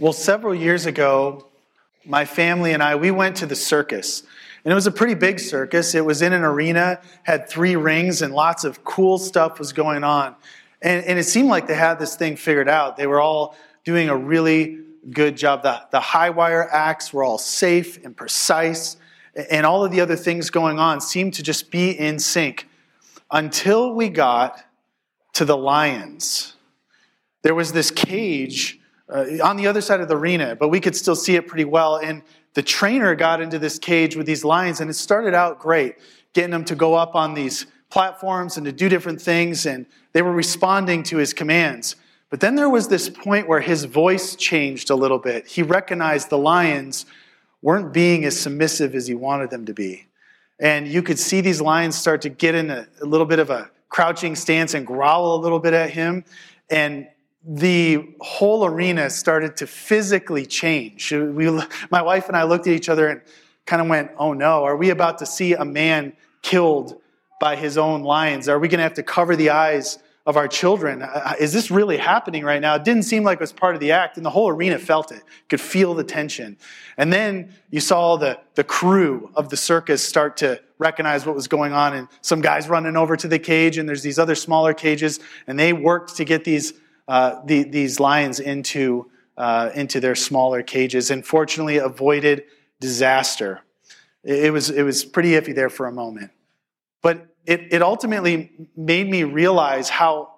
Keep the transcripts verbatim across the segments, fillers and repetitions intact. Well, several years ago, my family and I, we went to the circus. And it was a pretty big circus. It was in an arena, had three rings, and lots of cool stuff was going on. And, and it seemed like they had this thing figured out. They were all doing a really good job. The, the high wire acts were all safe and precise, and all of the other things going on seemed to just be in sync. Until we got to the lions. There was this cage uh, on the other side of the arena, but we could still see it pretty well. And the trainer got into this cage with these lions, and it started out great, getting them to go up on these platforms and to do different things, and they were responding to his commands. But then there was this point where his voice changed a little bit. He recognized the lions weren't being as submissive as he wanted them to be. And you could see these lions start to get in a, a little bit of a crouching stance and growl a little bit at him. And the whole arena started to physically change. We, my wife and I looked at each other and kind of went, oh no, are we about to see a man killed by his own lions? Are we going to have to cover the eyes of our children? Is this really happening right now? It didn't seem like it was part of the act, and the whole arena felt it. You could feel the tension. And then you saw the, the crew of the circus start to recognize what was going on, and some guys running over to the cage, and there's these other smaller cages, and they worked to get these uh, the, these lions into uh, into their smaller cages, and fortunately avoided disaster. It, it was it was pretty iffy there for a moment, but It, it ultimately made me realize how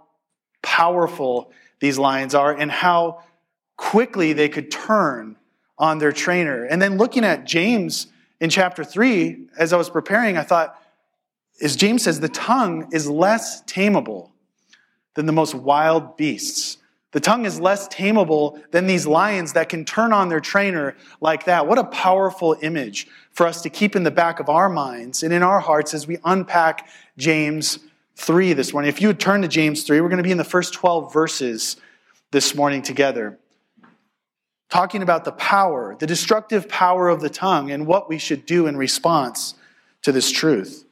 powerful these lions are and how quickly they could turn on their trainer. And then looking at James in chapter three, as I was preparing, I thought, as James says, the tongue is less tameable than the most wild beasts. The tongue is less tameable than these lions that can turn on their trainer like that. What a powerful image for us to keep in the back of our minds and in our hearts as we unpack James three this morning. If you would turn to James three, we're going to be in the first twelve verses this morning together, talking about the power, the destructive power of the tongue, and what we should do in response to this truth.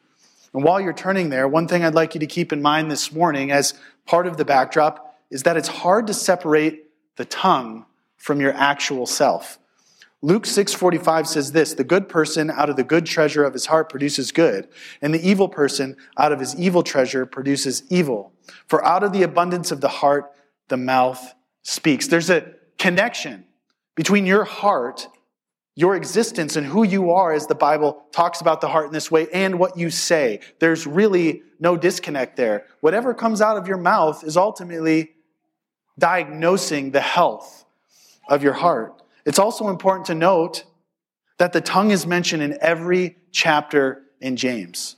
And while you're turning there, one thing I'd like you to keep in mind this morning as part of the backdrop is that it's hard to separate the tongue from your actual self. Luke six forty-five says this, the good person out of the good treasure of his heart produces good, and the evil person out of his evil treasure produces evil. For out of the abundance of the heart, the mouth speaks. There's a connection between your heart, your existence, and who you are, as the Bible talks about the heart in this way, and what you say. There's really no disconnect there. Whatever comes out of your mouth is ultimately diagnosing the health of your heart. It's also important to note that the tongue is mentioned in every chapter in James.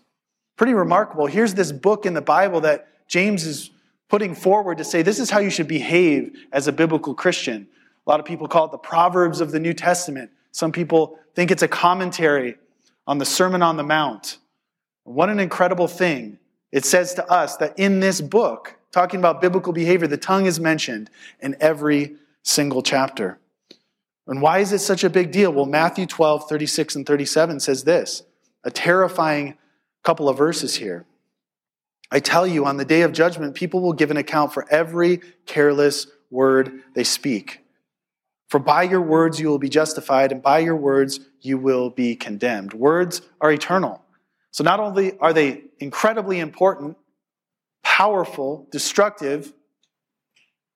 Pretty remarkable. Here's this book in the Bible that James is putting forward to say, this is how you should behave as a biblical Christian. A lot of people call it the Proverbs of the New Testament. Some people think it's a commentary on the Sermon on the Mount. What an incredible thing. It says to us that in this book, talking about biblical behavior, the tongue is mentioned in every single chapter. And why is it such a big deal? Well, Matthew twelve, thirty-six and thirty-seven says this, a terrifying couple of verses here. I tell you, on the day of judgment, people will give an account for every careless word they speak. For by your words you will be justified, and by your words you will be condemned. Words are eternal. So not only are they incredibly important, powerful, destructive,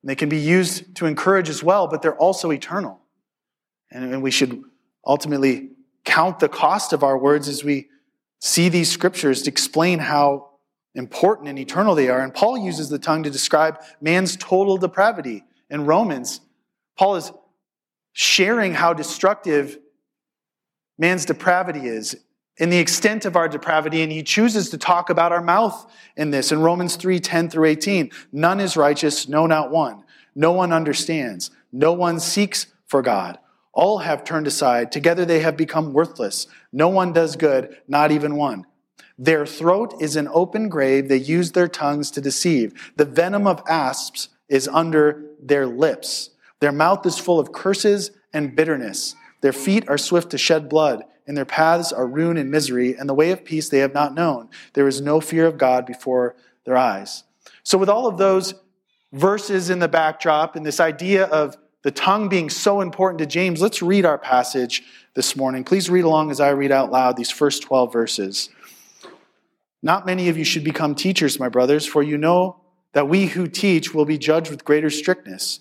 and they can be used to encourage as well, but they're also eternal. And we should ultimately count the cost of our words as we see these scriptures to explain how important and eternal they are. And Paul uses the tongue to describe man's total depravity. In Romans, Paul is sharing how destructive man's depravity is and the extent of our depravity, and he chooses to talk about our mouth in this. In Romans three, ten through eighteen, none is righteous, no, not one. No one understands. No one seeks for God. All have turned aside. Together they have become worthless. No one does good, not even one. Their throat is an open grave. They use their tongues to deceive. The venom of asps is under their lips. Their mouth is full of curses and bitterness. Their feet are swift to shed blood, and their paths are ruin and misery, and the way of peace they have not known. There is no fear of God before their eyes. So with all of those verses in the backdrop and this idea of the tongue being so important to James, let's read our passage this morning. Please read along as I read out loud these first twelve verses. Not many of you should become teachers, my brothers, for you know that we who teach will be judged with greater strictness.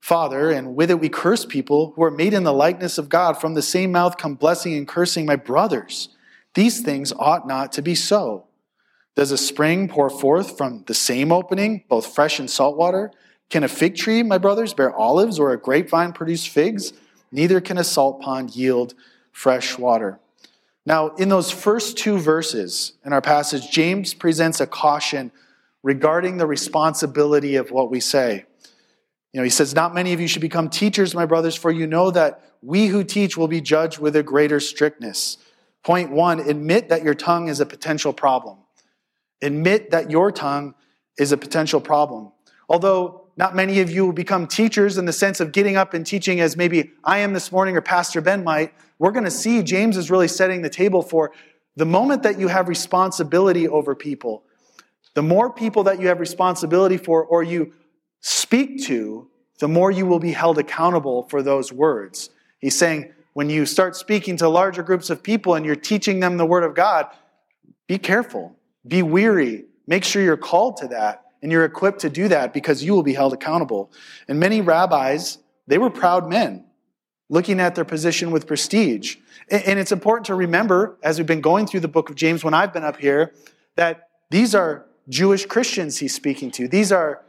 Father, and with it we curse people who are made in the likeness of God. From the same mouth come blessing and cursing, my brothers. These things ought not to be so. Does a spring pour forth from the same opening, both fresh and salt water? Can a fig tree, my brothers, bear olives, or a grapevine produce figs? Neither can a salt pond yield fresh water. Now, in those first two verses in our passage, James presents a caution regarding the responsibility of what we say. You know, he says, not many of you should become teachers, my brothers, for you know that we who teach will be judged with a greater strictness. Point one, admit that your tongue is a potential problem. Admit that your tongue is a potential problem. Although not many of you will become teachers in the sense of getting up and teaching as maybe I am this morning or Pastor Ben might, we're going to see James is really setting the table for the moment that you have responsibility over people. The more people that you have responsibility for or you speak to, the more you will be held accountable for those words. He's saying when you start speaking to larger groups of people and you're teaching them the Word of God, be careful, be wary, make sure you're called to that. And you're equipped to do that because you will be held accountable. And many rabbis, they were proud men, looking at their position with prestige. And it's important to remember, as we've been going through the book of James when I've been up here, that these are Jewish Christians he's speaking to. These are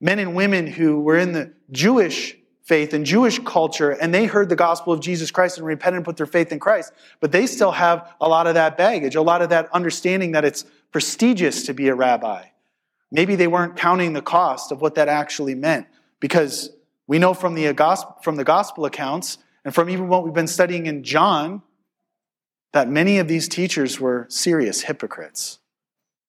men and women who were in the Jewish faith and Jewish culture, and they heard the gospel of Jesus Christ and repented and put their faith in Christ. But they still have a lot of that baggage, a lot of that understanding that it's prestigious to be a rabbi. Maybe they weren't counting the cost of what that actually meant, because we know from the gospel, from the gospel accounts and from even what we've been studying in John that many of these teachers were serious hypocrites.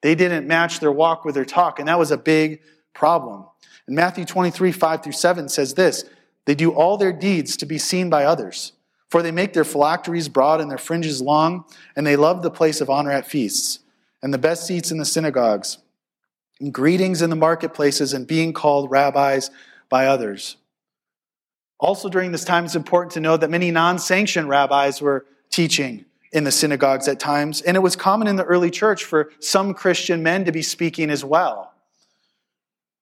They didn't match their walk with their talk, and that was a big problem. And Matthew twenty-three, five through seven says this, they do all their deeds to be seen by others, for they make their phylacteries broad and their fringes long, and they love the place of honor at feasts and the best seats in the synagogues. And greetings in the marketplaces and being called rabbis by others. Also during this time, it's important to know that many non-sanctioned rabbis were teaching in the synagogues at times, and it was common in the early church for some Christian men to be speaking as well.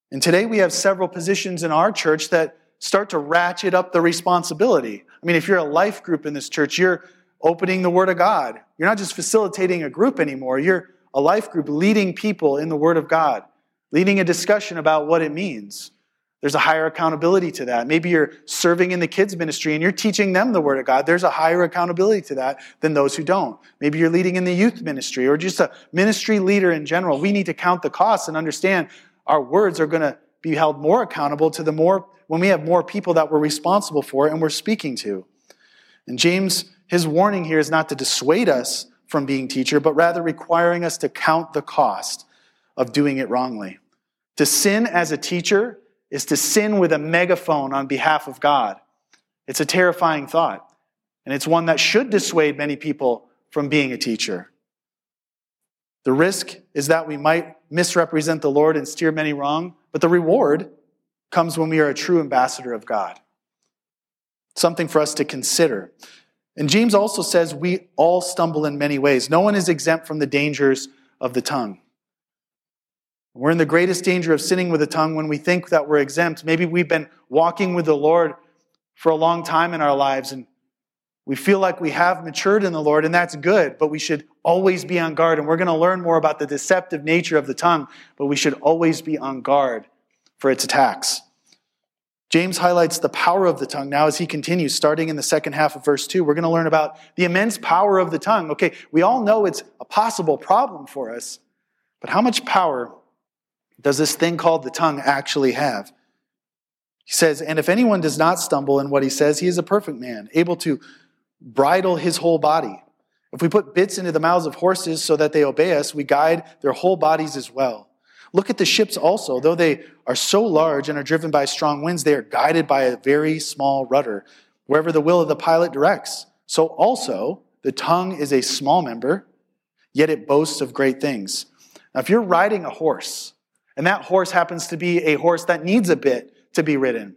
And today we have several positions in our church that start to ratchet up the responsibility. I mean, if you're a life group in this church, you're opening the Word of God. You're not just facilitating a group anymore. You're a life group leading people in the Word of God, leading a discussion about what it means. There's a higher accountability to that. Maybe you're serving in the kids' ministry and you're teaching them the Word of God. There's a higher accountability to that than those who don't. Maybe you're leading in the youth ministry or just a ministry leader in general. We need to count the costs and understand our words are going to be held more accountable to the more when we have more people that we're responsible for and we're speaking to. And James, his warning here is not to dissuade us from being teacher, but rather requiring us to count the cost of doing it wrongly. To sin as a teacher is to sin with a megaphone on behalf of God. It's a terrifying thought, and it's one that should dissuade many people from being a teacher. The risk is that we might misrepresent the Lord and steer many wrong, but the reward comes when we are a true ambassador of God. Something for us to consider. And James also says we all stumble in many ways. No one is exempt from the dangers of the tongue. We're in the greatest danger of sinning with the tongue when we think that we're exempt. Maybe we've been walking with the Lord for a long time in our lives, and We feel like we have matured in the Lord, and that's good, but we should always be on guard. And we're going to learn more about the deceptive nature of the tongue, but we should always be on guard for its attacks. James highlights the power of the tongue now as he continues, starting in the second half of verse two. We're going to learn about the immense power of the tongue. Okay, we all know it's a possible problem for us, but how much power does this thing called the tongue actually have? He says, and if anyone does not stumble in what he says, he is a perfect man, able to bridle his whole body. If we put bits into the mouths of horses so that they obey us, we guide their whole bodies as well. Look at the ships also. Though they are so large and are driven by strong winds, they are guided by a very small rudder, wherever the will of the pilot directs. So also, the tongue is a small member, yet it boasts of great things. Now, if you're riding a horse, and that horse happens to be a horse that needs a bit to be ridden,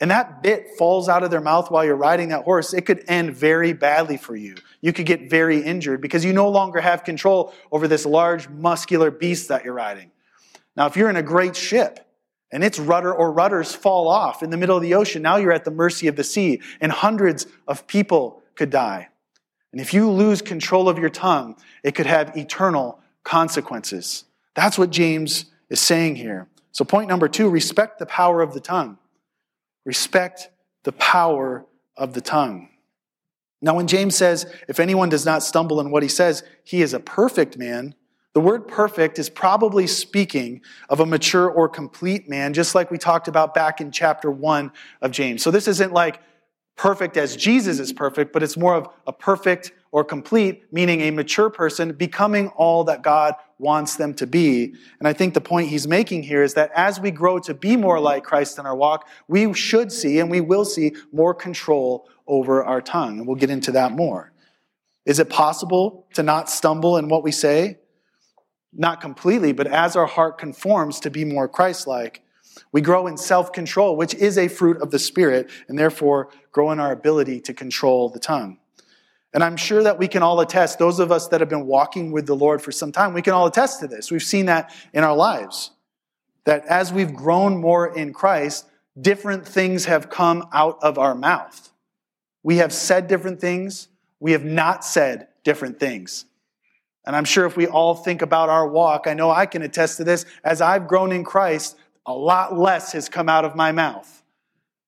and that bit falls out of their mouth while you're riding that horse, it could end very badly for you. You could get very injured because you no longer have control over this large, muscular beast that you're riding. Now, if you're in a great ship and its rudder or rudders fall off in the middle of the ocean, now you're at the mercy of the sea, and hundreds of people could die. And if you lose control of your tongue, it could have eternal consequences. That's what James is saying here. So point number two, respect the power of the tongue. Respect the power of the tongue. Now, when James says, if anyone does not stumble in what he says, he is a perfect man, the word perfect is probably speaking of a mature or complete man, just like we talked about back in chapter one of James. So this isn't like perfect as Jesus is perfect, but it's more of a perfect or complete, meaning a mature person becoming all that God wants them to be. And I think the point he's making here is that as we grow to be more like Christ in our walk, we should see and we will see more control over our tongue. And we'll get into that more. Is it possible to not stumble in what we say? Not completely, but as our heart conforms to be more Christ-like, we grow in self-control, which is a fruit of the Spirit, and therefore grow in our ability to control the tongue. And I'm sure that we can all attest, those of us that have been walking with the Lord for some time, we can all attest to this. We've seen that in our lives, that as we've grown more in Christ, different things have come out of our mouth. We have said different things. We have not said different things. And I'm sure if we all think about our walk, I know I can attest to this. As I've grown in Christ, a lot less has come out of my mouth.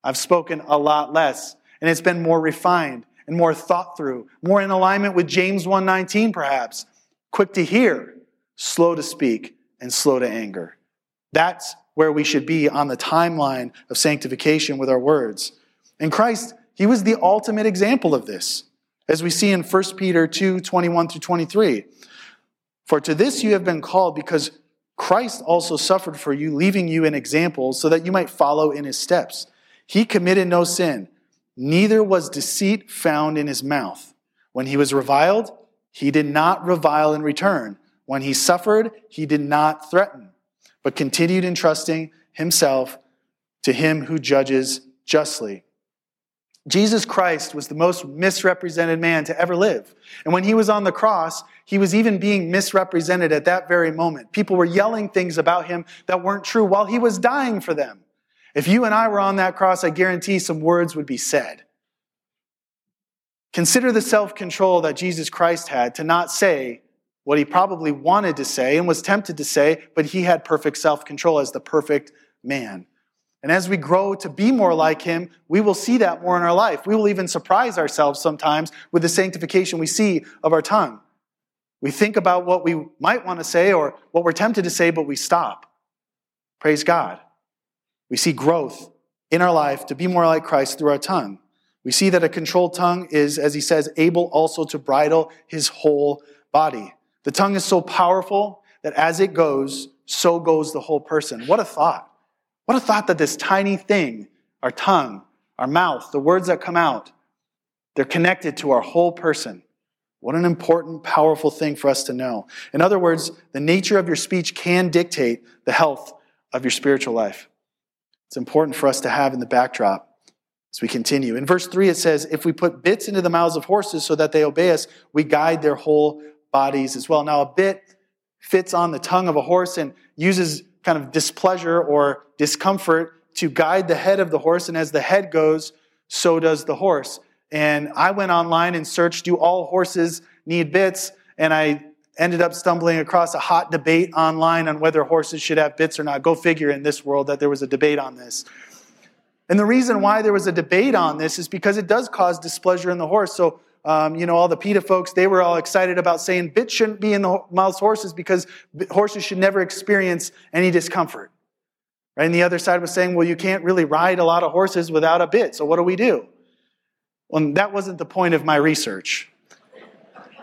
I've spoken a lot less, and it's been more refined and more thought through, more in alignment with James one nineteen perhaps. Quick to hear, slow to speak, and slow to anger. That's where we should be on the timeline of sanctification with our words. And Christ, he was the ultimate example of this, as we see in First Peter two, twenty-one through twenty-three. For to this you have been called, because Christ also suffered for you, leaving you an example so that you might follow in his steps. He committed no sin. Neither was deceit found in his mouth. When he was reviled, he did not revile in return. When he suffered, he did not threaten, but continued entrusting himself to him who judges justly. Jesus Christ was the most misrepresented man to ever live. And when he was on the cross, he was even being misrepresented at that very moment. People were yelling things about him that weren't true while he was dying for them. If you and I were on that cross, I guarantee some words would be said. Consider the self-control that Jesus Christ had to not say what he probably wanted to say and was tempted to say, but he had perfect self-control as the perfect man. And as we grow to be more like him, we will see that more in our life. We will even surprise ourselves sometimes with the sanctification we see of our tongue. We think about what we might want to say or what we're tempted to say, but we stop. Praise God. We see growth in our life to be more like Christ through our tongue. We see that a controlled tongue is, as he says, able also to bridle his whole body. The tongue is so powerful that as it goes, so goes the whole person. What a thought. What a thought that this tiny thing, our tongue, our mouth, the words that come out, they're connected to our whole person. What an important, powerful thing for us to know. In other words, the nature of your speech can dictate the health of your spiritual life. It's important for us to have in the backdrop as we continue. In verse three, it says, if we put bits into the mouths of horses so that they obey us, we guide their whole bodies as well. Now, a bit fits on the tongue of a horse and uses kind of displeasure or discomfort to guide the head of the horse, and as the head goes, so does the horse. And I went online and searched, do all horses need bits? And I ended up stumbling across a hot debate online on whether horses should have bits or not. Go figure in this world that there was a debate on this. And the reason why there was a debate on this is because it does cause displeasure in the horse. So, um, you know, all the PETA folks, they were all excited about saying bits shouldn't be in the mouths of horses because horses should never experience any discomfort. Right? And the other side was saying, well, you can't really ride a lot of horses without a bit. So what do we do? Well, that wasn't the point of my research.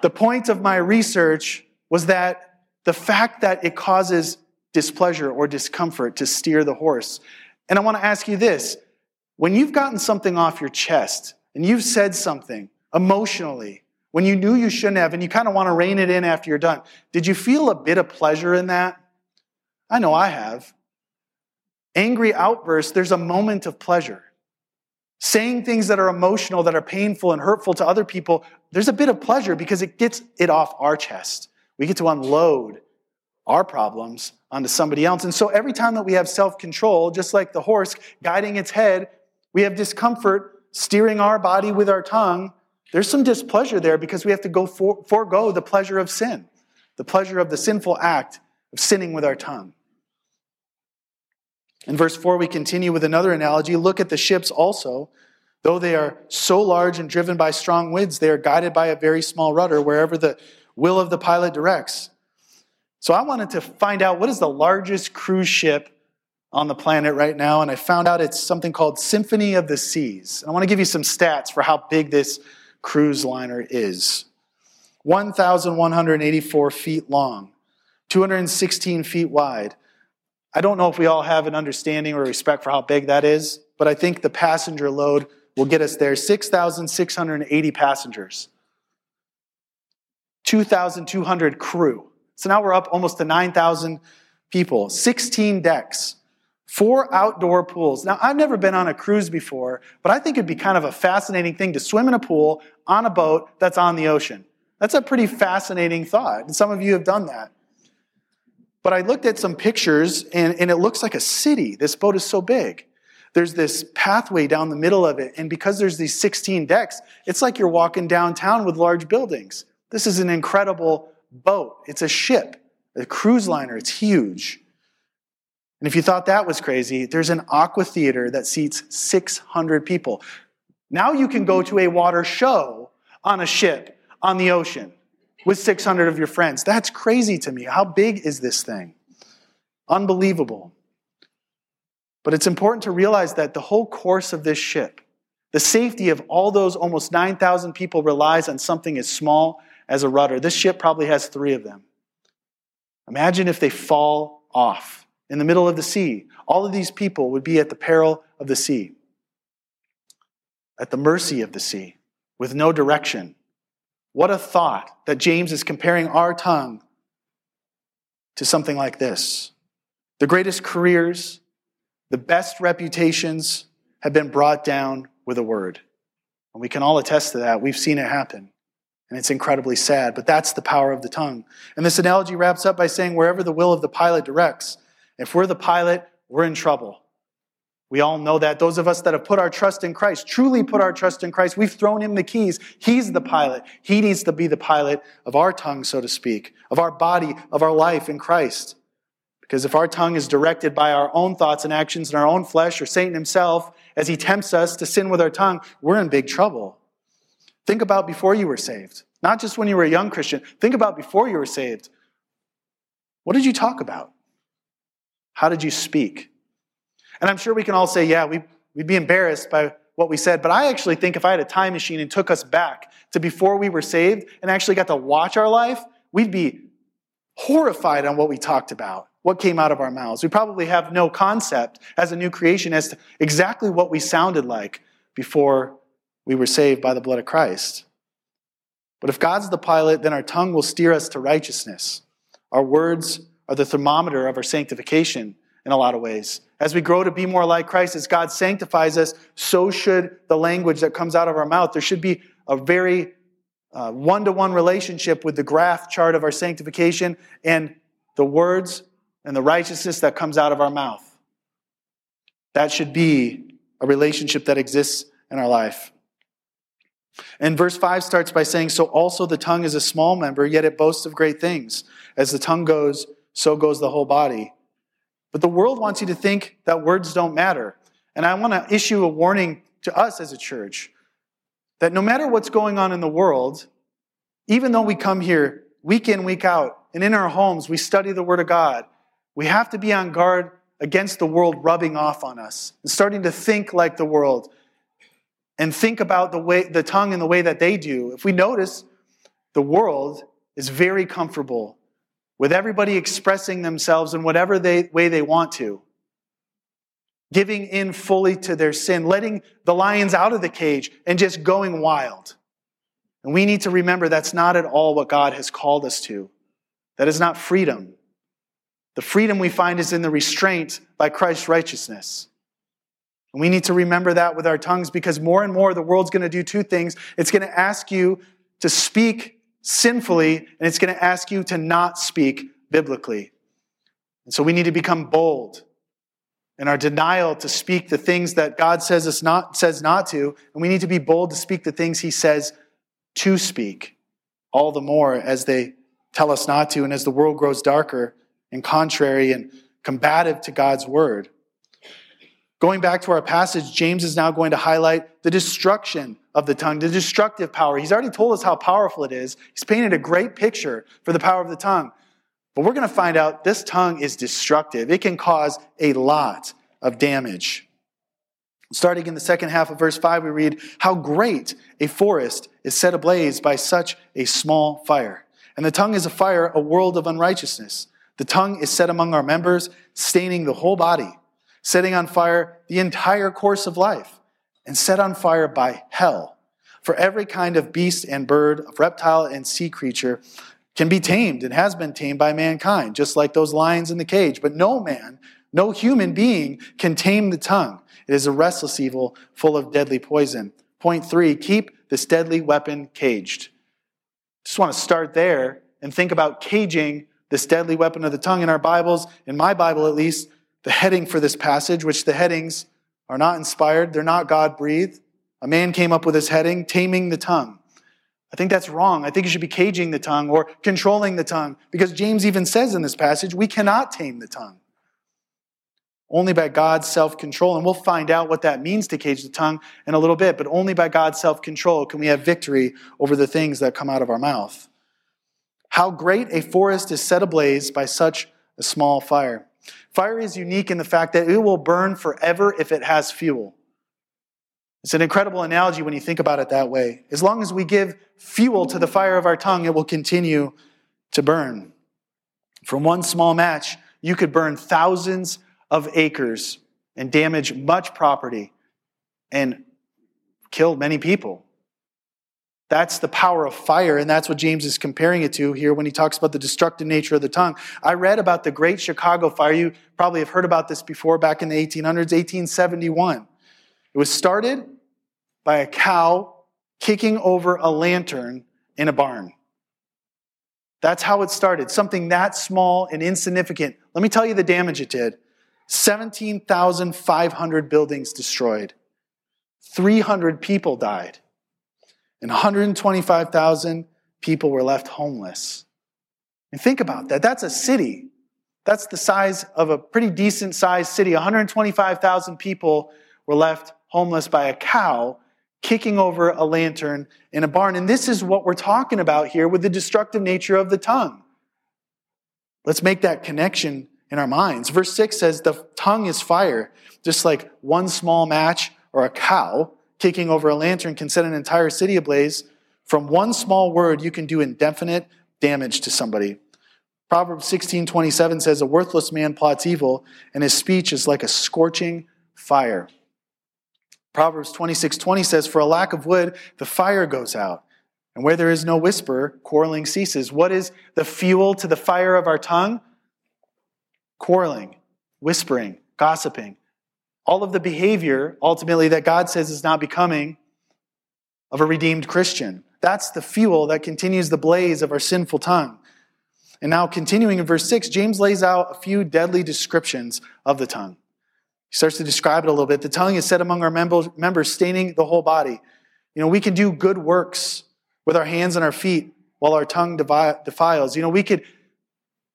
The point of my research was that the fact that it causes displeasure or discomfort to steer the horse. And I want to ask you this. When you've gotten something off your chest and you've said something emotionally, when you knew you shouldn't have and you kind of want to rein it in after you're done, did you feel a bit of pleasure in that? I know I have. Angry outbursts, there's a moment of pleasure. Saying things that are emotional, that are painful and hurtful to other people, there's a bit of pleasure because it gets it off our chest. We get to unload our problems onto somebody else. And so every time that we have self-control, just like the horse guiding its head, we have discomfort steering our body with our tongue. There's some displeasure there because we have to go for, forego the pleasure of sin, the pleasure of the sinful act of sinning with our tongue. In verse four, we continue with another analogy. Look at the ships also. Though they are so large and driven by strong winds, they are guided by a very small rudder wherever the will of the pilot directs. So I wanted to find out what is the largest cruise ship on the planet right now, and I found out it's something called Symphony of the Seas. And I want to give you some stats for how big this cruise liner is. one thousand one hundred eighty-four feet long, two hundred sixteen feet wide. I don't know if we all have an understanding or respect for how big that is, but I think the passenger load will get us there. six thousand six hundred eighty passengers. two thousand two hundred crew. So now we're up almost to nine thousand people. sixteen decks. Four outdoor pools. Now, I've never been on a cruise before, but I think it'd be kind of a fascinating thing to swim in a pool on a boat that's on the ocean. That's a pretty fascinating thought, and some of you have done that. But I looked at some pictures, and, and it looks like a city. This boat is so big. There's this pathway down the middle of it, and because there's these sixteen decks, it's like you're walking downtown with large buildings. This is an incredible boat. It's a ship, a cruise liner. It's huge. And if you thought that was crazy, there's an aqua theater that seats six hundred people. Now you can go to a water show on a ship on the ocean with six hundred of your friends. That's crazy to me. How big is this thing? Unbelievable. But it's important to realize that the whole course of this ship, the safety of all those almost nine thousand people relies on something as small as a rudder. This ship probably has three of them. Imagine if they fall off in the middle of the sea. All of these people would be at the peril of the sea, at the mercy of the sea, with no direction. What a thought that James is comparing our tongue to something like this. The greatest careers, the best reputations have been brought down with a word. And we can all attest to that. We've seen it happen. And it's incredibly sad, but that's the power of the tongue. And this analogy wraps up by saying wherever the will of the pilot directs, if we're the pilot, we're in trouble. We all know that. Those of us that have put our trust in Christ, truly put our trust in Christ, we've thrown him the keys. He's the pilot. He needs to be the pilot of our tongue, so to speak, of our body, of our life in Christ. Because if our tongue is directed by our own thoughts and actions in our own flesh or Satan himself, as he tempts us to sin with our tongue, we're in big trouble. Think about before you were saved. Not just when you were a young Christian. Think about before you were saved. What did you talk about? How did you speak? And I'm sure we can all say, yeah, we, we'd be embarrassed by what we said. But I actually think if I had a time machine and took us back to before we were saved and actually got to watch our life, we'd be horrified on what we talked about, what came out of our mouths. We probably have no concept as a new creation as to exactly what we sounded like before we were saved by the blood of Christ. But if God's the pilot, then our tongue will steer us to righteousness. Our words are the thermometer of our sanctification in a lot of ways. As we grow to be more like Christ, as God sanctifies us, so should the language that comes out of our mouth. There should be a very uh, one-to-one relationship with the graph chart of our sanctification and the words and the righteousness that comes out of our mouth. That should be a relationship that exists in our life. And verse five starts by saying, so also the tongue is a small member, yet it boasts of great things. As the tongue goes, so goes the whole body. But the world wants you to think that words don't matter. And I want to issue a warning to us as a church that no matter what's going on in the world, even though we come here week in, week out, and in our homes, we study the Word of God, we have to be on guard against the world rubbing off on us and starting to think like the world and think about the way the tongue in the way that they do. If we notice, the world is very comfortable with everybody expressing themselves in whatever they, way they want to, giving in fully to their sin, letting the lions out of the cage and just going wild. And we need to remember that's not at all what God has called us to. That is not freedom. The freedom we find is in the restraint by Christ's righteousness. And we need to remember that with our tongues, because more and more the world's going to do two things. It's going to ask you to speak sinfully, and it's going to ask you to not speak biblically. And so we need to become bold in our denial to speak the things that God says us not says not to, and we need to be bold to speak the things he says to speak, all the more as they tell us not to, and as the world grows darker and contrary and combative to God's word. Going back to our passage, James is now going to highlight the destruction of the tongue, the destructive power. He's already told us how powerful it is. He's painted a great picture for the power of the tongue. But we're going to find out this tongue is destructive. It can cause a lot of damage. Starting in the second half of verse five, we read, "How great a forest is set ablaze by such a small fire. And the tongue is a fire, a world of unrighteousness. The tongue is set among our members, staining the whole body, setting on fire the entire course of life, and set on fire by hell. For every kind of beast and bird, of reptile and sea creature can be tamed and has been tamed by mankind, just like those lions in the cage. But no man, no human being can tame the tongue. It is a restless evil full of deadly poison." Point three, keep this deadly weapon caged. Just want to start there and think about caging this deadly weapon of the tongue. In our Bibles, in my Bible at least, the heading for this passage, which the headings are not inspired, they're not God-breathed. A man came up with this heading, Taming the Tongue. I think that's wrong. I think you should be caging the tongue or controlling the tongue, because James even says in this passage, we cannot tame the tongue. Only by God's self-control, and we'll find out what that means to cage the tongue in a little bit, but only by God's self-control can we have victory over the things that come out of our mouth. How great a forest is set ablaze by such a small fire. Fire is unique in the fact that it will burn forever if it has fuel. It's an incredible analogy when you think about it that way. As long as we give fuel to the fire of our tongue, it will continue to burn. From one small match, you could burn thousands of acres and damage much property and kill many people. That's the power of fire, and that's what James is comparing it to here when he talks about the destructive nature of the tongue. I read about the Great Chicago Fire. You probably have heard about this before, back in the eighteen hundreds, eighteen seventy-one. It was started by a cow kicking over a lantern in a barn. That's how it started, something that small and insignificant. Let me tell you the damage it did. seventeen thousand five hundred buildings destroyed. three hundred people died. And one hundred twenty-five thousand people were left homeless. And think about that. That's a city. That's the size of a pretty decent sized city. one hundred twenty-five thousand people were left homeless by a cow kicking over a lantern in a barn. And this is what we're talking about here with the destructive nature of the tongue. Let's make that connection in our minds. Verse six says the tongue is fire, just like one small match or a cow kicking over a lantern can set an entire city ablaze. From one small word, you can do indefinite damage to somebody. Proverbs sixteen twenty-seven says, "A worthless man plots evil, and his speech is like a scorching fire." Proverbs twenty-six twenty says, "For a lack of wood, the fire goes out, and where there is no whisper, quarreling ceases." What is the fuel to the fire of our tongue? Quarreling, whispering, gossiping. All of the behavior, ultimately, that God says is not becoming of a redeemed Christian. That's the fuel that continues the blaze of our sinful tongue. And now continuing in verse six, James lays out a few deadly descriptions of the tongue. He starts to describe it a little bit. The tongue is set among our members, members staining the whole body. You know, we can do good works with our hands and our feet while our tongue defiles. You know, we could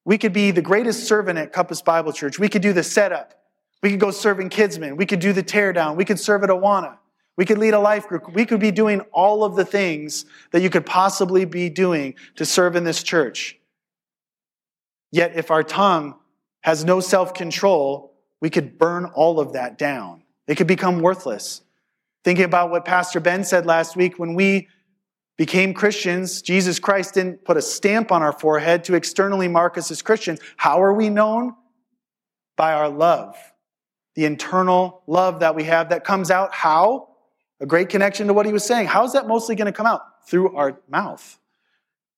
we could be the greatest servant at Compass Bible Church. We could do the setup. We could go serving Kidsmen. We could do the teardown. We could serve at Awana. We could lead a life group. We could be doing all of the things that you could possibly be doing to serve in this church. Yet if our tongue has no self-control, we could burn all of that down. It could become worthless. Thinking about what Pastor Ben said last week, when we became Christians, Jesus Christ didn't put a stamp on our forehead to externally mark us as Christians. How are we known? By our love. The internal love that we have that comes out how? A great connection to what he was saying. How is that mostly going to come out? Through our mouth.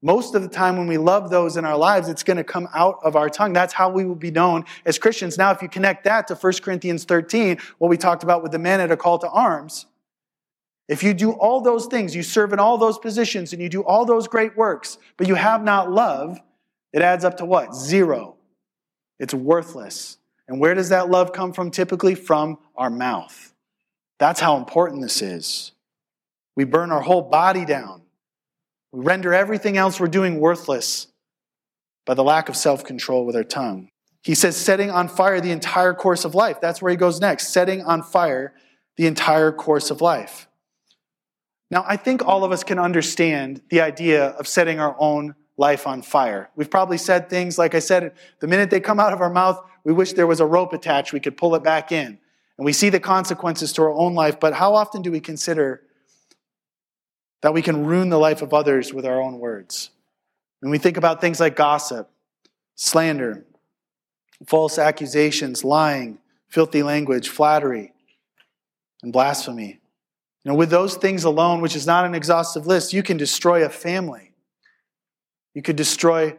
Most of the time when we love those in our lives, it's going to come out of our tongue. That's how we will be known as Christians. Now, if you connect that to First Corinthians thirteen, what we talked about with the men at a call to arms, if you do all those things, you serve in all those positions, and you do all those great works, but you have not love, it adds up to what? Zero. It's worthless. And where does that love come from typically? From our mouth. That's how important this is. We burn our whole body down. We render everything else we're doing worthless by the lack of self-control with our tongue. He says setting on fire the entire course of life. That's where he goes next. Setting on fire the entire course of life. Now, I think all of us can understand the idea of setting our own life on fire. We've probably said things, like I said, the minute they come out of our mouth, we wish there was a rope attached, we could pull it back in. And we see the consequences to our own life, but how often do we consider that we can ruin the life of others with our own words? When we think about things like gossip, slander, false accusations, lying, filthy language, flattery, and blasphemy. You know, with those things alone, which is not an exhaustive list, you can destroy a family. You could destroy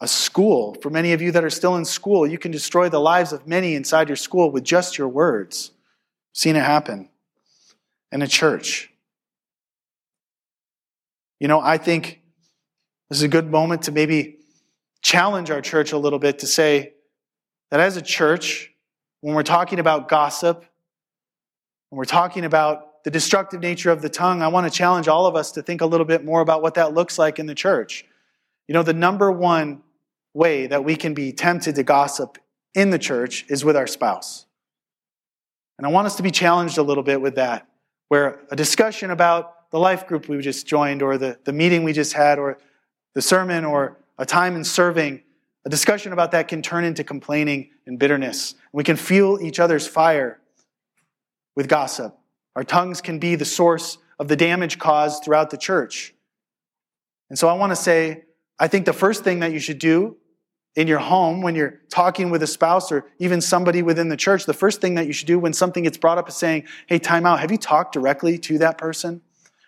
a school. For many of you that are still in school, you can destroy the lives of many inside your school with just your words. I've seen it happen in a church. You know, I think this is a good moment to maybe challenge our church a little bit to say that as a church, when we're talking about gossip, when we're talking about the destructive nature of the tongue, I want to challenge all of us to think a little bit more about what that looks like in the church. You know, the number one way that we can be tempted to gossip in the church is with our spouse. And I want us to be challenged a little bit with that, where a discussion about the life group we just joined, or the, the meeting we just had, or the sermon, or a time in serving, a discussion about that can turn into complaining and bitterness. We can fuel each other's fire with gossip. Our tongues can be the source of the damage caused throughout the church. And so I want to say, I think the first thing that you should do in your home when you're talking with a spouse or even somebody within the church, the first thing that you should do when something gets brought up is saying, hey, time out. Have you talked directly to that person?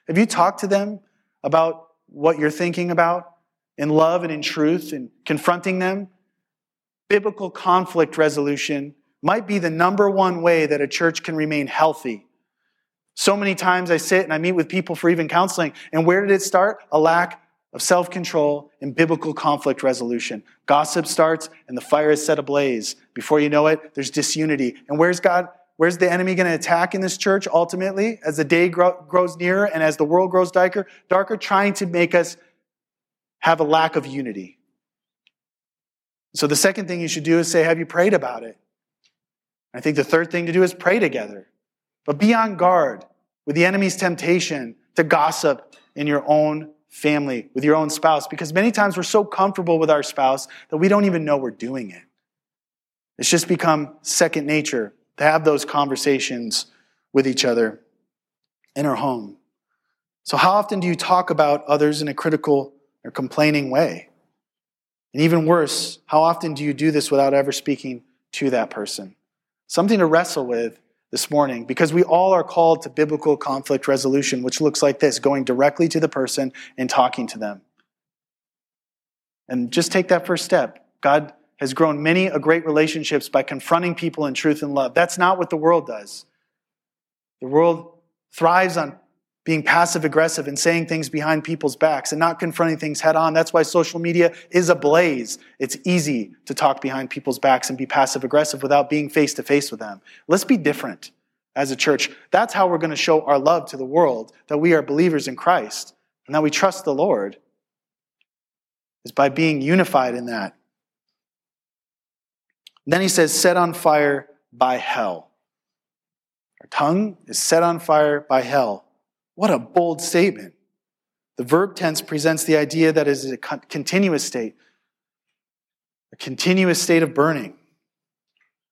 Have you talked to them about what you're thinking about in love and in truth and confronting them? Biblical conflict resolution might be the number one way that a church can remain healthy. So many times I sit and I meet with people for even counseling, and where did it start? A lack of self-control and biblical conflict resolution. Gossip starts and the fire is set ablaze. Before you know it, there's disunity. And where's God? Where's the enemy going to attack in this church ultimately as the day grow, grows nearer and as the world grows darker, darker, trying to make us have a lack of unity? So the second thing you should do is say, have you prayed about it? I think the third thing to do is pray together. But be on guard with the enemy's temptation to gossip in your own family, with your own spouse, because many times we're so comfortable with our spouse that we don't even know we're doing it. It's just become second nature to have those conversations with each other in our home. So how often do you talk about others in a critical or complaining way? And even worse, how often do you do this without ever speaking to that person? Something to wrestle with this morning, because we all are called to biblical conflict resolution, which looks like this, going directly to the person and talking to them. And just take that first step. God has grown many a great relationships by confronting people in truth and love. That's not what the world does. The world thrives on being passive-aggressive and saying things behind people's backs and not confronting things head-on. That's why social media is ablaze. It's easy to talk behind people's backs and be passive-aggressive without being face-to-face with them. Let's be different. as a church. That's how we're going to show our love to the world, that we are believers in Christ and that we trust the Lord, is by being unified in that. And then he says, set on fire by hell. Our tongue is set on fire by hell. What a bold statement. The verb tense presents the idea that it is a continuous state, a continuous state of burning.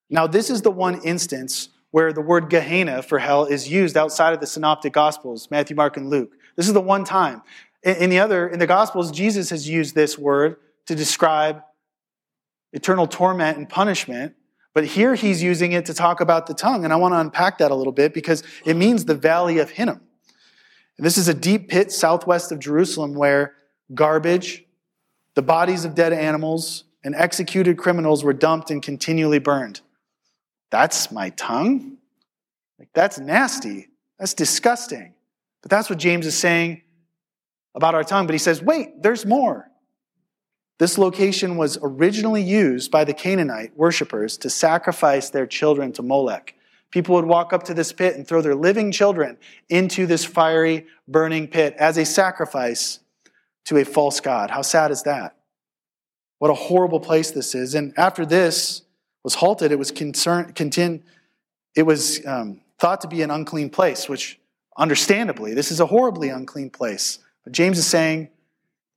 Now, this is the one instance where the word Gehenna for hell is used outside of the Synoptic Gospels, Matthew, Mark, and Luke. This is the one time. In the other, in the Gospels, Jesus has used this word to describe eternal torment and punishment. But here he's using it to talk about the tongue. And I want to unpack that a little bit because it means the valley of Hinnom. This is a deep pit southwest of Jerusalem where garbage, the bodies of dead animals, and executed criminals were dumped and continually burned. That's my tongue? Like, that's nasty. That's disgusting. But that's what James is saying about our tongue. But he says, wait, there's more. This location was originally used by the Canaanite worshipers to sacrifice their children to Molech. People would walk up to this pit and throw their living children into this fiery, burning pit as a sacrifice to a false god. How sad is that? What a horrible place this is. And after this was halted, it was concerned, contin, it was um, thought to be an unclean place, which understandably, this is a horribly unclean place. But James is saying,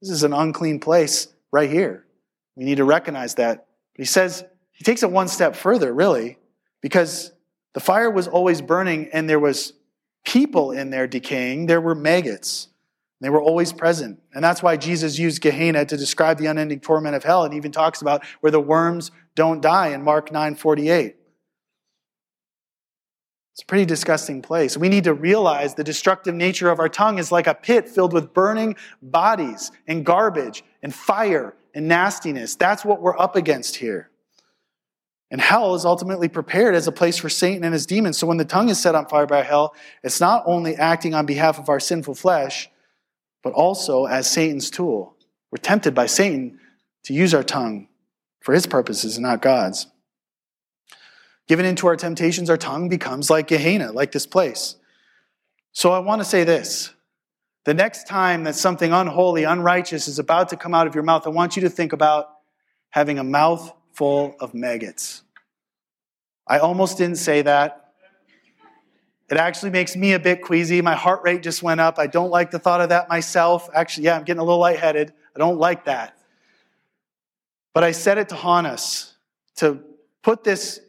this is an unclean place right here. We need to recognize that. But he says, he takes it one step further, really, because the fire was always burning and there was people in there decaying. There were maggots. They were always present. And that's why Jesus used Gehenna to describe the unending torment of hell, and even talks about where the worms don't die in Mark nine forty-eight. It's a pretty disgusting place. We need to realize the destructive nature of our tongue is like a pit filled with burning bodies and garbage and fire and nastiness. That's what we're up against here. And hell is ultimately prepared as a place for Satan and his demons. So when the tongue is set on fire by hell, it's not only acting on behalf of our sinful flesh, but also as Satan's tool. We're tempted by Satan to use our tongue for his purposes and not God's. Given into our temptations, our tongue becomes like Gehenna, like this place. So I want to say this. The next time that something unholy, unrighteous is about to come out of your mouth, I want you to think about having a mouth full of maggots. I almost didn't say that. It actually makes me a bit queasy. My heart rate just went up. I don't like the thought of that myself. Actually, yeah, I'm getting a little lightheaded. I don't like that. But I said it to haunt us, to put this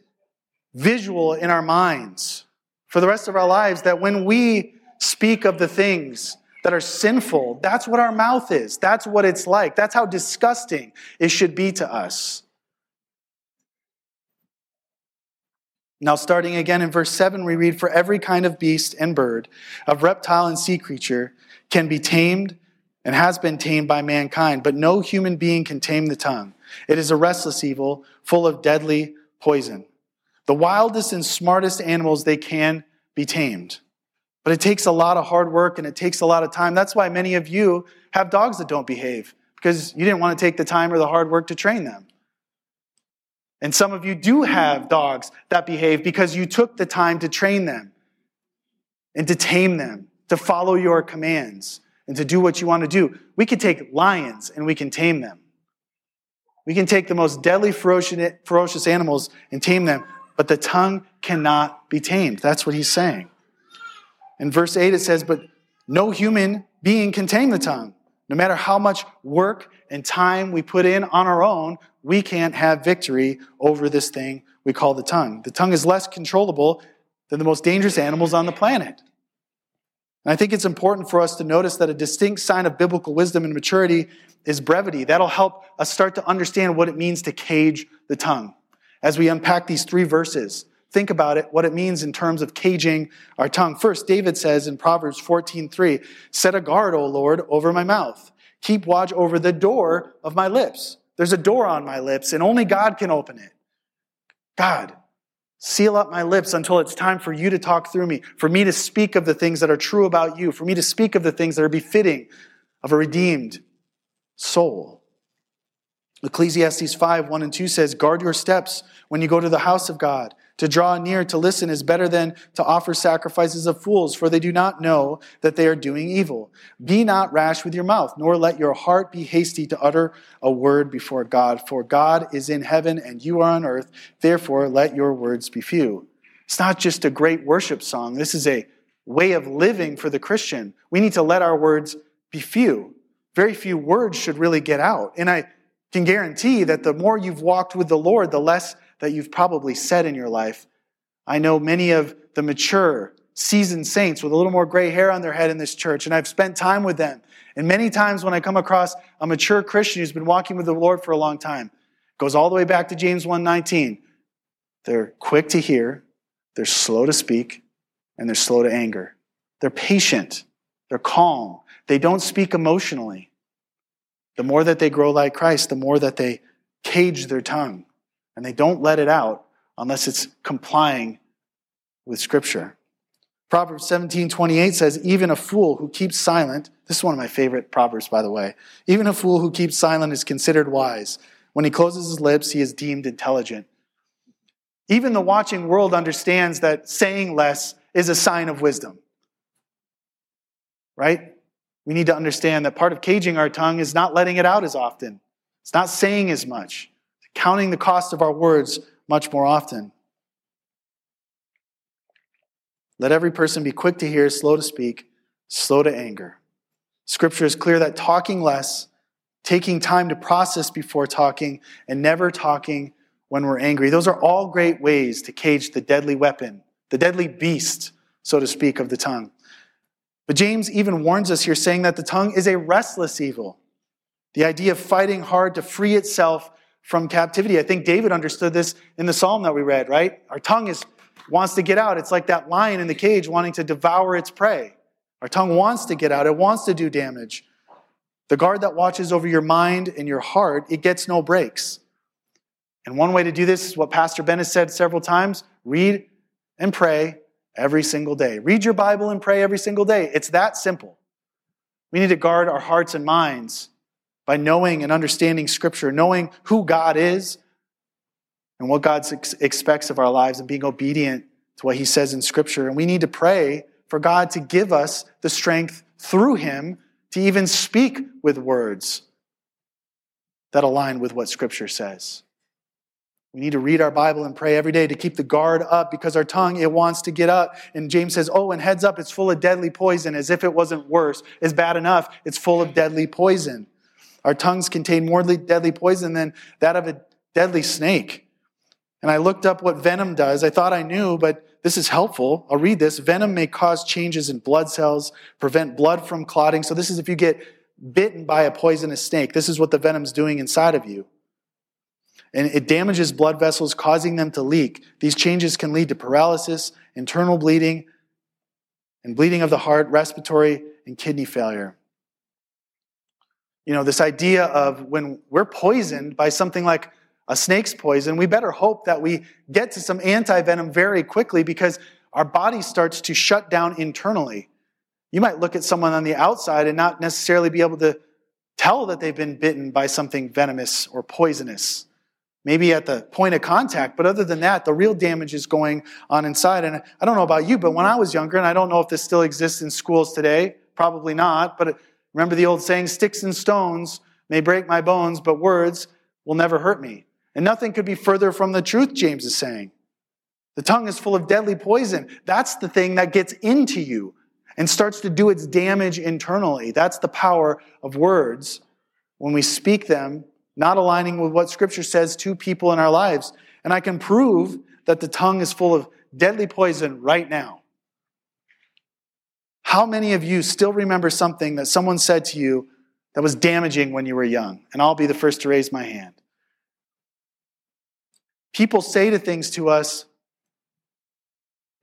visual in our minds for the rest of our lives, that when we speak of the things that are sinful, that's what our mouth is. That's what it's like. That's how disgusting it should be to us. Now, starting again in verse seven, we read, for every kind of beast and bird, of reptile and sea creature, can be tamed and has been tamed by mankind, but no human being can tame the tongue. It is a restless evil, full of deadly poison. The wildest and smartest animals, they can be tamed. But it takes a lot of hard work and it takes a lot of time. That's why many of you have dogs that don't behave, because you didn't want to take the time or the hard work to train them. And some of you do have dogs that behave because you took the time to train them and to tame them, to follow your commands and to do what you want to do. We can take lions and we can tame them. We can take the most deadly, ferocious animals and tame them, but the tongue cannot be tamed. That's what he's saying. In verse eight it says, but no human being can tame the tongue. No matter how much work and time we put in on our own, we can't have victory over this thing we call the tongue. The tongue is less controllable than the most dangerous animals on the planet. And I think it's important for us to notice that a distinct sign of biblical wisdom and maturity is brevity. That'll help us start to understand what it means to cage the tongue. As we unpack these three verses, think about it, what it means in terms of caging our tongue. First, David says in Proverbs fourteen three, set a guard, O Lord, over my mouth. Keep watch over the door of my lips. There's a door on my lips, and only God can open it. God, seal up my lips until it's time for you to talk through me, for me to speak of the things that are true about you, for me to speak of the things that are befitting of a redeemed soul. Ecclesiastes five one and two says, guard your steps when you go to the house of God. To draw near, to listen is better than to offer sacrifices of fools, for they do not know that they are doing evil. Be not rash with your mouth, nor let your heart be hasty to utter a word before God, for God is in heaven and you are on earth. Therefore, let your words be few. It's not just a great worship song. This is a way of living for the Christian. We need to let our words be few. Very few words should really get out. And I can guarantee that the more you've walked with the Lord, the less that you've probably said in your life. I know many of the mature, seasoned saints with a little more gray hair on their head in this church, and I've spent time with them. And many times when I come across a mature Christian who's been walking with the Lord for a long time, goes all the way back to James one nineteen, they're quick to hear, they're slow to speak, and they're slow to anger. They're patient, they're calm, they don't speak emotionally. The more that they grow like Christ, the more that they cage their tongue. And they don't let it out unless it's complying with Scripture. Proverbs seventeen twenty-eight says, even a fool who keeps silent, this is one of my favorite Proverbs, by the way, even a fool who keeps silent is considered wise. When he closes his lips, he is deemed intelligent. Even the watching world understands that saying less is a sign of wisdom. Right? We need to understand that part of caging our tongue is not letting it out as often. It's not saying as much. Counting the cost of our words much more often. Let every person be quick to hear, slow to speak, slow to anger. Scripture is clear that talking less, taking time to process before talking, and never talking when we're angry, those are all great ways to cage the deadly weapon, the deadly beast, so to speak, of the tongue. But James even warns us here, saying that the tongue is a restless evil. The idea of fighting hard to free itself from captivity. I think David understood this in the psalm that we read, right? Our tongue is wants to get out. It's like that lion in the cage wanting to devour its prey. Our tongue wants to get out. It wants to do damage. The guard that watches over your mind and your heart, it gets no breaks. And one way to do this is what Pastor Ben has said several times, read and pray every single day. Read your Bible and pray every single day. It's that simple. We need to guard our hearts and minds by knowing and understanding Scripture, knowing who God is and what God ex- expects of our lives and being obedient to what he says in Scripture. And we need to pray for God to give us the strength through him to even speak with words that align with what Scripture says. We need to read our Bible and pray every day to keep the guard up because our tongue, it wants to get up. And James says, oh, and heads up, it's full of deadly poison, as if it wasn't worse. It's bad enough. It's full of deadly poison. Our tongues contain more deadly poison than that of a deadly snake. And I looked up what venom does. I thought I knew, but this is helpful. I'll read this. Venom may cause changes in blood cells, prevent blood from clotting. So this is if you get bitten by a poisonous snake. This is what the venom's doing inside of you. And it damages blood vessels, causing them to leak. These changes can lead to paralysis, internal bleeding, and bleeding of the heart, respiratory and kidney failure. You know, this idea of when we're poisoned by something like a snake's poison, we better hope that we get to some anti-venom very quickly because our body starts to shut down internally. You might look at someone on the outside and not necessarily be able to tell that they've been bitten by something venomous or poisonous, maybe at the point of contact. But other than that, the real damage is going on inside. And I don't know about you, but when I was younger, and I don't know if this still exists in schools today, probably not, but it, remember the old saying, sticks and stones may break my bones, but words will never hurt me. And nothing could be further from the truth, James is saying. The tongue is full of deadly poison. That's the thing that gets into you and starts to do its damage internally. That's the power of words when we speak them, not aligning with what Scripture says to people in our lives. And I can prove that the tongue is full of deadly poison right now. How many of you still remember something that someone said to you that was damaging when you were young? And I'll be the first to raise my hand. People say to things to us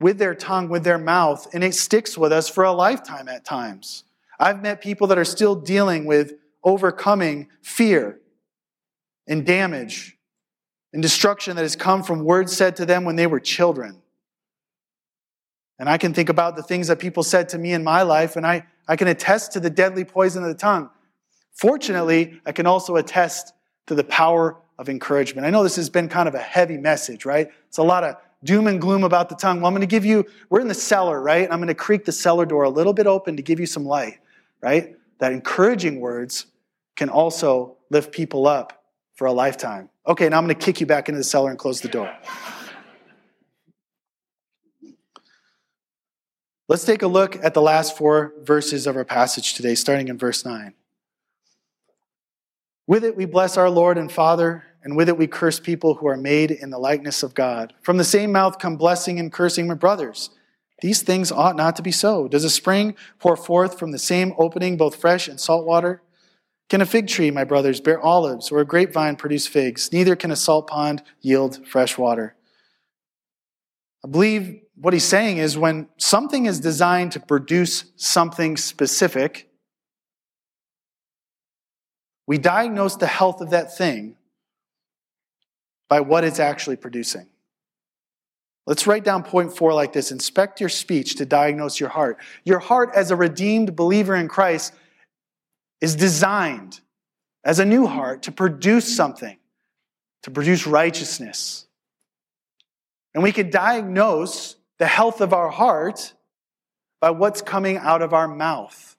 with their tongue, with their mouth, and it sticks with us for a lifetime at times. I've met people that are still dealing with overcoming fear and damage and destruction that has come from words said to them when they were children. And I can think about the things that people said to me in my life, and I, I can attest to the deadly poison of the tongue. Fortunately, I can also attest to the power of encouragement. I know this has been kind of a heavy message, right? It's a lot of doom and gloom about the tongue. Well, I'm going to give you, we're in the cellar, right? I'm going to creak the cellar door a little bit open to give you some light, right? That encouraging words can also lift people up for a lifetime. Okay, now I'm going to kick you back into the cellar and close the door. Let's take a look at the last four verses of our passage today, starting in verse nine. With it we bless our Lord and Father, and with it we curse people who are made in the likeness of God. From the same mouth come blessing and cursing, my brothers. These things ought not to be so. Does a spring pour forth from the same opening both fresh and salt water? Can a fig tree, my brothers, bear olives, or a grapevine produce figs? Neither can a salt pond yield fresh water. I believe what he's saying is when something is designed to produce something specific, we diagnose the health of that thing by what it's actually producing. Let's write down point four like this. Inspect your speech to diagnose your heart. Your heart as a redeemed believer in Christ is designed as a new heart to produce something, to produce righteousness. And we can diagnose the health of our heart by what's coming out of our mouth.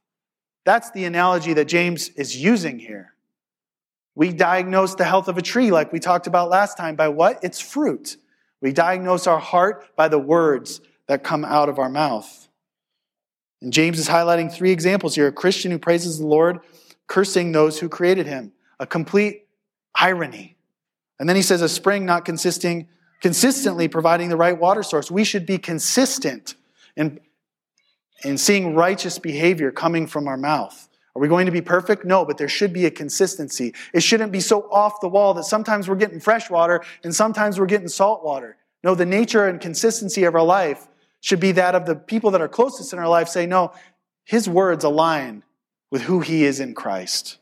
That's the analogy that James is using here. We diagnose the health of a tree like we talked about last time by what? Its fruit. We diagnose our heart by the words that come out of our mouth. And James is highlighting three examples here. A Christian who praises the Lord, cursing those who created him. A complete irony. And then he says a spring not consisting, consistently providing the right water source. We should be consistent in, in seeing righteous behavior coming from our mouth. Are we going to be perfect? No, but there should be a consistency. It shouldn't be so off the wall that sometimes we're getting fresh water and sometimes we're getting salt water. No, the nature and consistency of our life should be that of the people that are closest in our life say, no, his words align with who he is in Christ.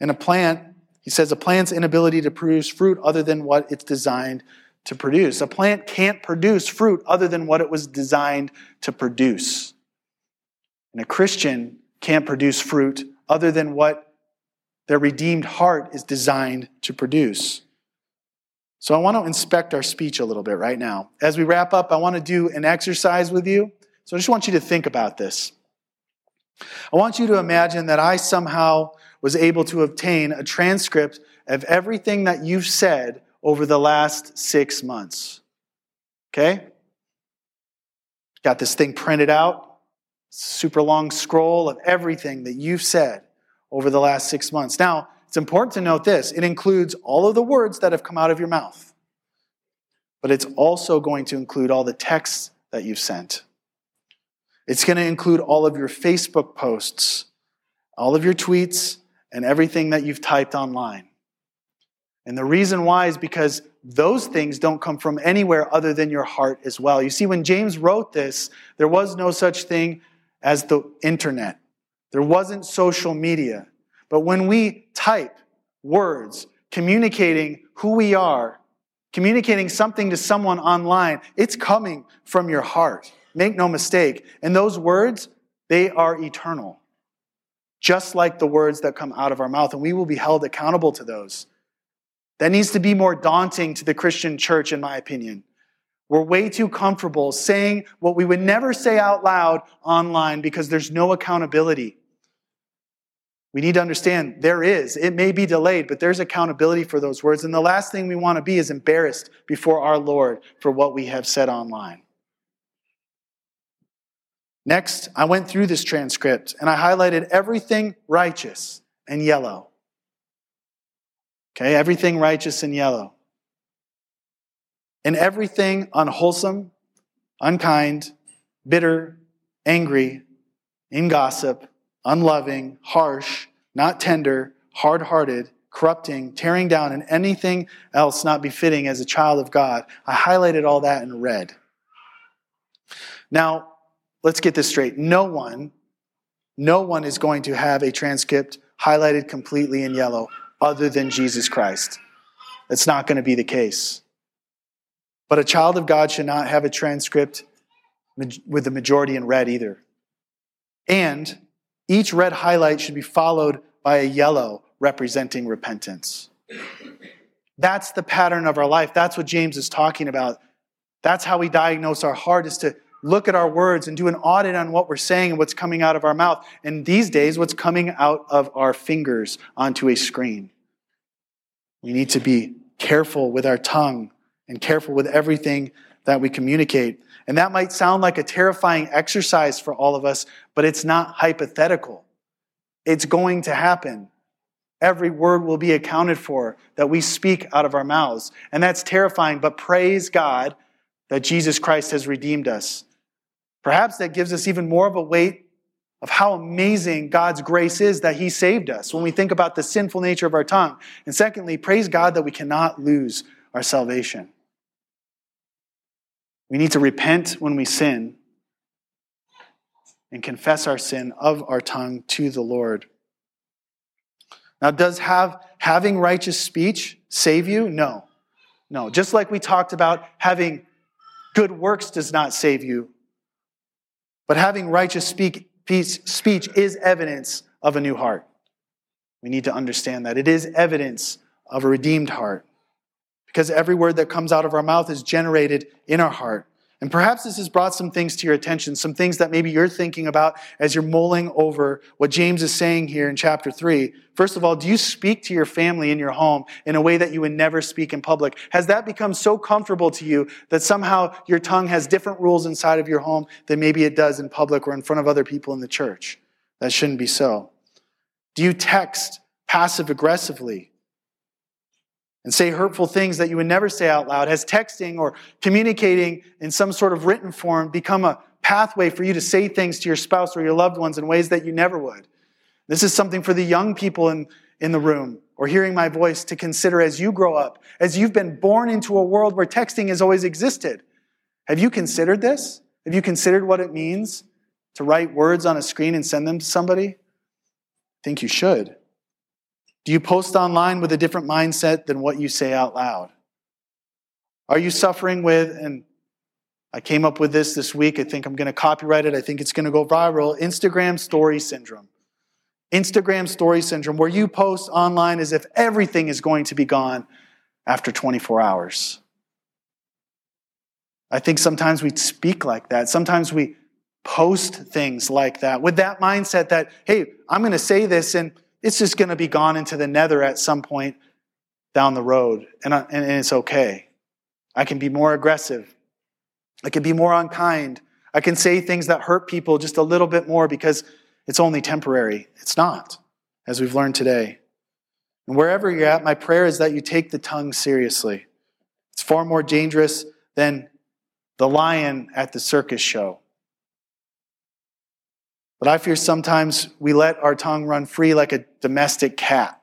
And a plant, he says, a plant's inability to produce fruit other than what it's designed to produce. A plant can't produce fruit other than what it was designed to produce. And a Christian can't produce fruit other than what their redeemed heart is designed to produce. So I want to inspect our speech a little bit right now. As we wrap up, I want to do an exercise with you. So I just want you to think about this. I want you to imagine that I somehow was able to obtain a transcript of everything that you've said over the last six months. Okay? Got this thing printed out. Super long scroll of everything that you've said over the last six months. Now, it's important to note this. It includes all of the words that have come out of your mouth. But it's also going to include all the texts that you've sent. It's going to include all of your Facebook posts, all of your tweets, and everything that you've typed online. And the reason why is because those things don't come from anywhere other than your heart as well. You see, when James wrote this, there was no such thing as the internet. There wasn't social media. But when we type words communicating who we are, communicating something to someone online, it's coming from your heart. Make no mistake. And those words, they are eternal. Just like the words that come out of our mouth. And we will be held accountable to those. That needs to be more daunting to the Christian church, in my opinion. We're way too comfortable saying what we would never say out loud online because there's no accountability. We need to understand there is. It may be delayed, but there's accountability for those words. And the last thing we want to be is embarrassed before our Lord for what we have said online. Next, I went through this transcript and I highlighted everything righteous in yellow. Okay, everything righteous in yellow. And everything unwholesome, unkind, bitter, angry, in gossip, unloving, harsh, not tender, hard-hearted, corrupting, tearing down, and anything else not befitting as a child of God. I highlighted all that in red. Now, let's get this straight. No one, no one is going to have a transcript highlighted completely in yellow other than Jesus Christ. That's not going to be the case. But a child of God should not have a transcript with the majority in red either. And each red highlight should be followed by a yellow representing repentance. That's the pattern of our life. That's what James is talking about. That's how we diagnose our heart, is to look at our words and do an audit on what we're saying and what's coming out of our mouth. And these days, what's coming out of our fingers onto a screen. We need to be careful with our tongue and careful with everything that we communicate. And that might sound like a terrifying exercise for all of us, but it's not hypothetical. It's going to happen. Every word will be accounted for that we speak out of our mouths. And that's terrifying, but praise God that Jesus Christ has redeemed us. Perhaps that gives us even more of a weight of how amazing God's grace is that he saved us when we think about the sinful nature of our tongue. And secondly, praise God that we cannot lose our salvation. We need to repent when we sin and confess our sin of our tongue to the Lord. Now, does have having righteous speech save you? No. No. Just like we talked about, having good works does not save you. But having righteous speak, peace, speech is evidence of a new heart. We need to understand that. It is evidence of a redeemed heart. Because every word that comes out of our mouth is generated in our heart. And perhaps this has brought some things to your attention, some things that maybe you're thinking about as you're mulling over what James is saying here in chapter three. First of all, do you speak to your family in your home in a way that you would never speak in public? Has that become so comfortable to you that somehow your tongue has different rules inside of your home than maybe it does in public or in front of other people in the church? That shouldn't be so. Do you text passive-aggressively and say hurtful things that you would never say out loud? Has texting or communicating in some sort of written form become a pathway for you to say things to your spouse or your loved ones in ways that you never would? This is something for the young people in, in the room or hearing my voice to consider as you grow up, as you've been born into a world where texting has always existed. Have you considered this? Have you considered what it means to write words on a screen and send them to somebody? I think you should. Do you post online with a different mindset than what you say out loud? Are you suffering with, and I came up with this this week, I think I'm going to copyright it, I think it's going to go viral, Instagram story syndrome. Instagram story syndrome, where you post online as if everything is going to be gone after twenty-four hours. I think sometimes we speak like that. Sometimes we post things like that with that mindset that, hey, I'm going to say this and it's just going to be gone into the nether at some point down the road, and, I, and it's okay. I can be more aggressive. I can be more unkind. I can say things that hurt people just a little bit more because it's only temporary. It's not, as we've learned today. And wherever you're at, my prayer is that you take the tongue seriously. It's far more dangerous than the lion at the circus show. But I fear sometimes we let our tongue run free like a domestic cat,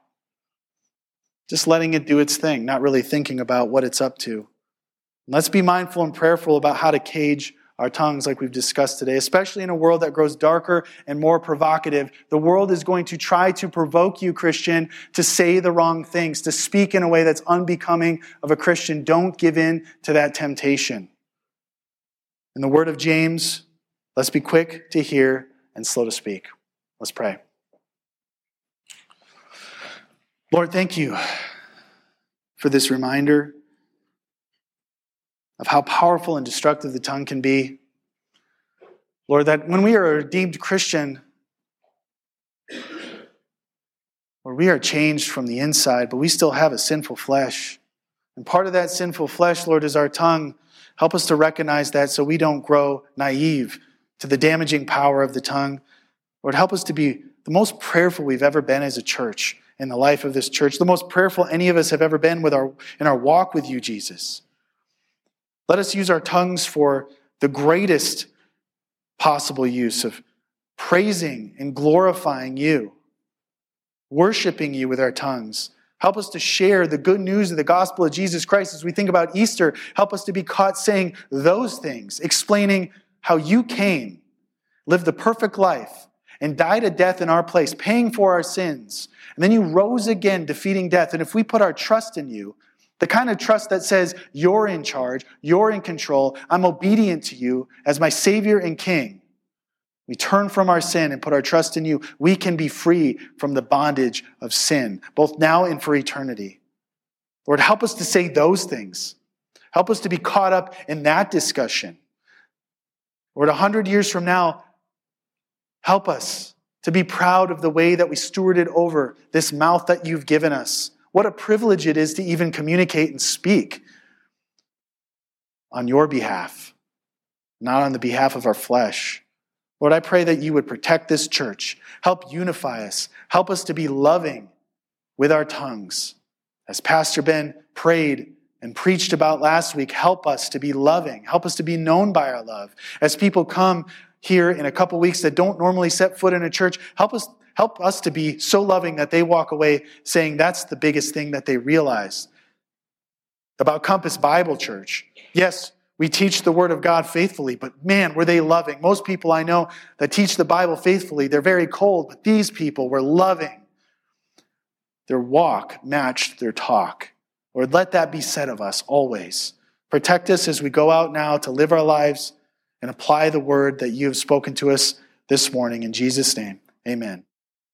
just letting it do its thing, not really thinking about what it's up to. And let's be mindful and prayerful about how to cage our tongues like we've discussed today, especially in a world that grows darker and more provocative. The world is going to try to provoke you, Christian, to say the wrong things, to speak in a way that's unbecoming of a Christian. Don't give in to that temptation. In the word of James, let's be quick to hear and slow to speak. Let's pray. Lord, thank you for this reminder of how powerful and destructive the tongue can be. Lord, that when we are a redeemed Christian, Lord, we are changed from the inside, but we still have a sinful flesh. And part of that sinful flesh, Lord, is our tongue. Help us to recognize that so we don't grow naive to the damaging power of the tongue. Lord, help us to be the most prayerful we've ever been as a church in the life of this church, the most prayerful any of us have ever been with our in our walk with you, Jesus. Let us use our tongues for the greatest possible use of praising and glorifying you, worshiping you with our tongues. Help us to share the good news of the gospel of Jesus Christ as we think about Easter. Help us to be caught saying those things, explaining how you came, lived the perfect life, and died a death in our place, paying for our sins. And then you rose again, defeating death. And if we put our trust in you, the kind of trust that says, you're in charge, you're in control, I'm obedient to you as my Savior and King, we turn from our sin and put our trust in you, we can be free from the bondage of sin, both now and for eternity. Lord, help us to say those things. Help us to be caught up in that discussion. Lord, a hundred years from now, help us to be proud of the way that we stewarded over this mouth that you've given us. What a privilege it is to even communicate and speak on your behalf, not on the behalf of our flesh. Lord, I pray that you would protect this church, help unify us, help us to be loving with our tongues. As Pastor Ben prayed and preached about last week, help us to be loving. Help us to be known by our love. As people come here in a couple weeks that don't normally set foot in a church, help us help us to be so loving that they walk away saying that's the biggest thing that they realize about Compass Bible Church. Yes, we teach the Word of God faithfully, but man, were they loving. Most people I know that teach the Bible faithfully, they're very cold, but these people were loving. Their walk matched their talk. Lord, let that be said of us always. Protect us as we go out now to live our lives and apply the word that you have spoken to us this morning. In Jesus' name, amen.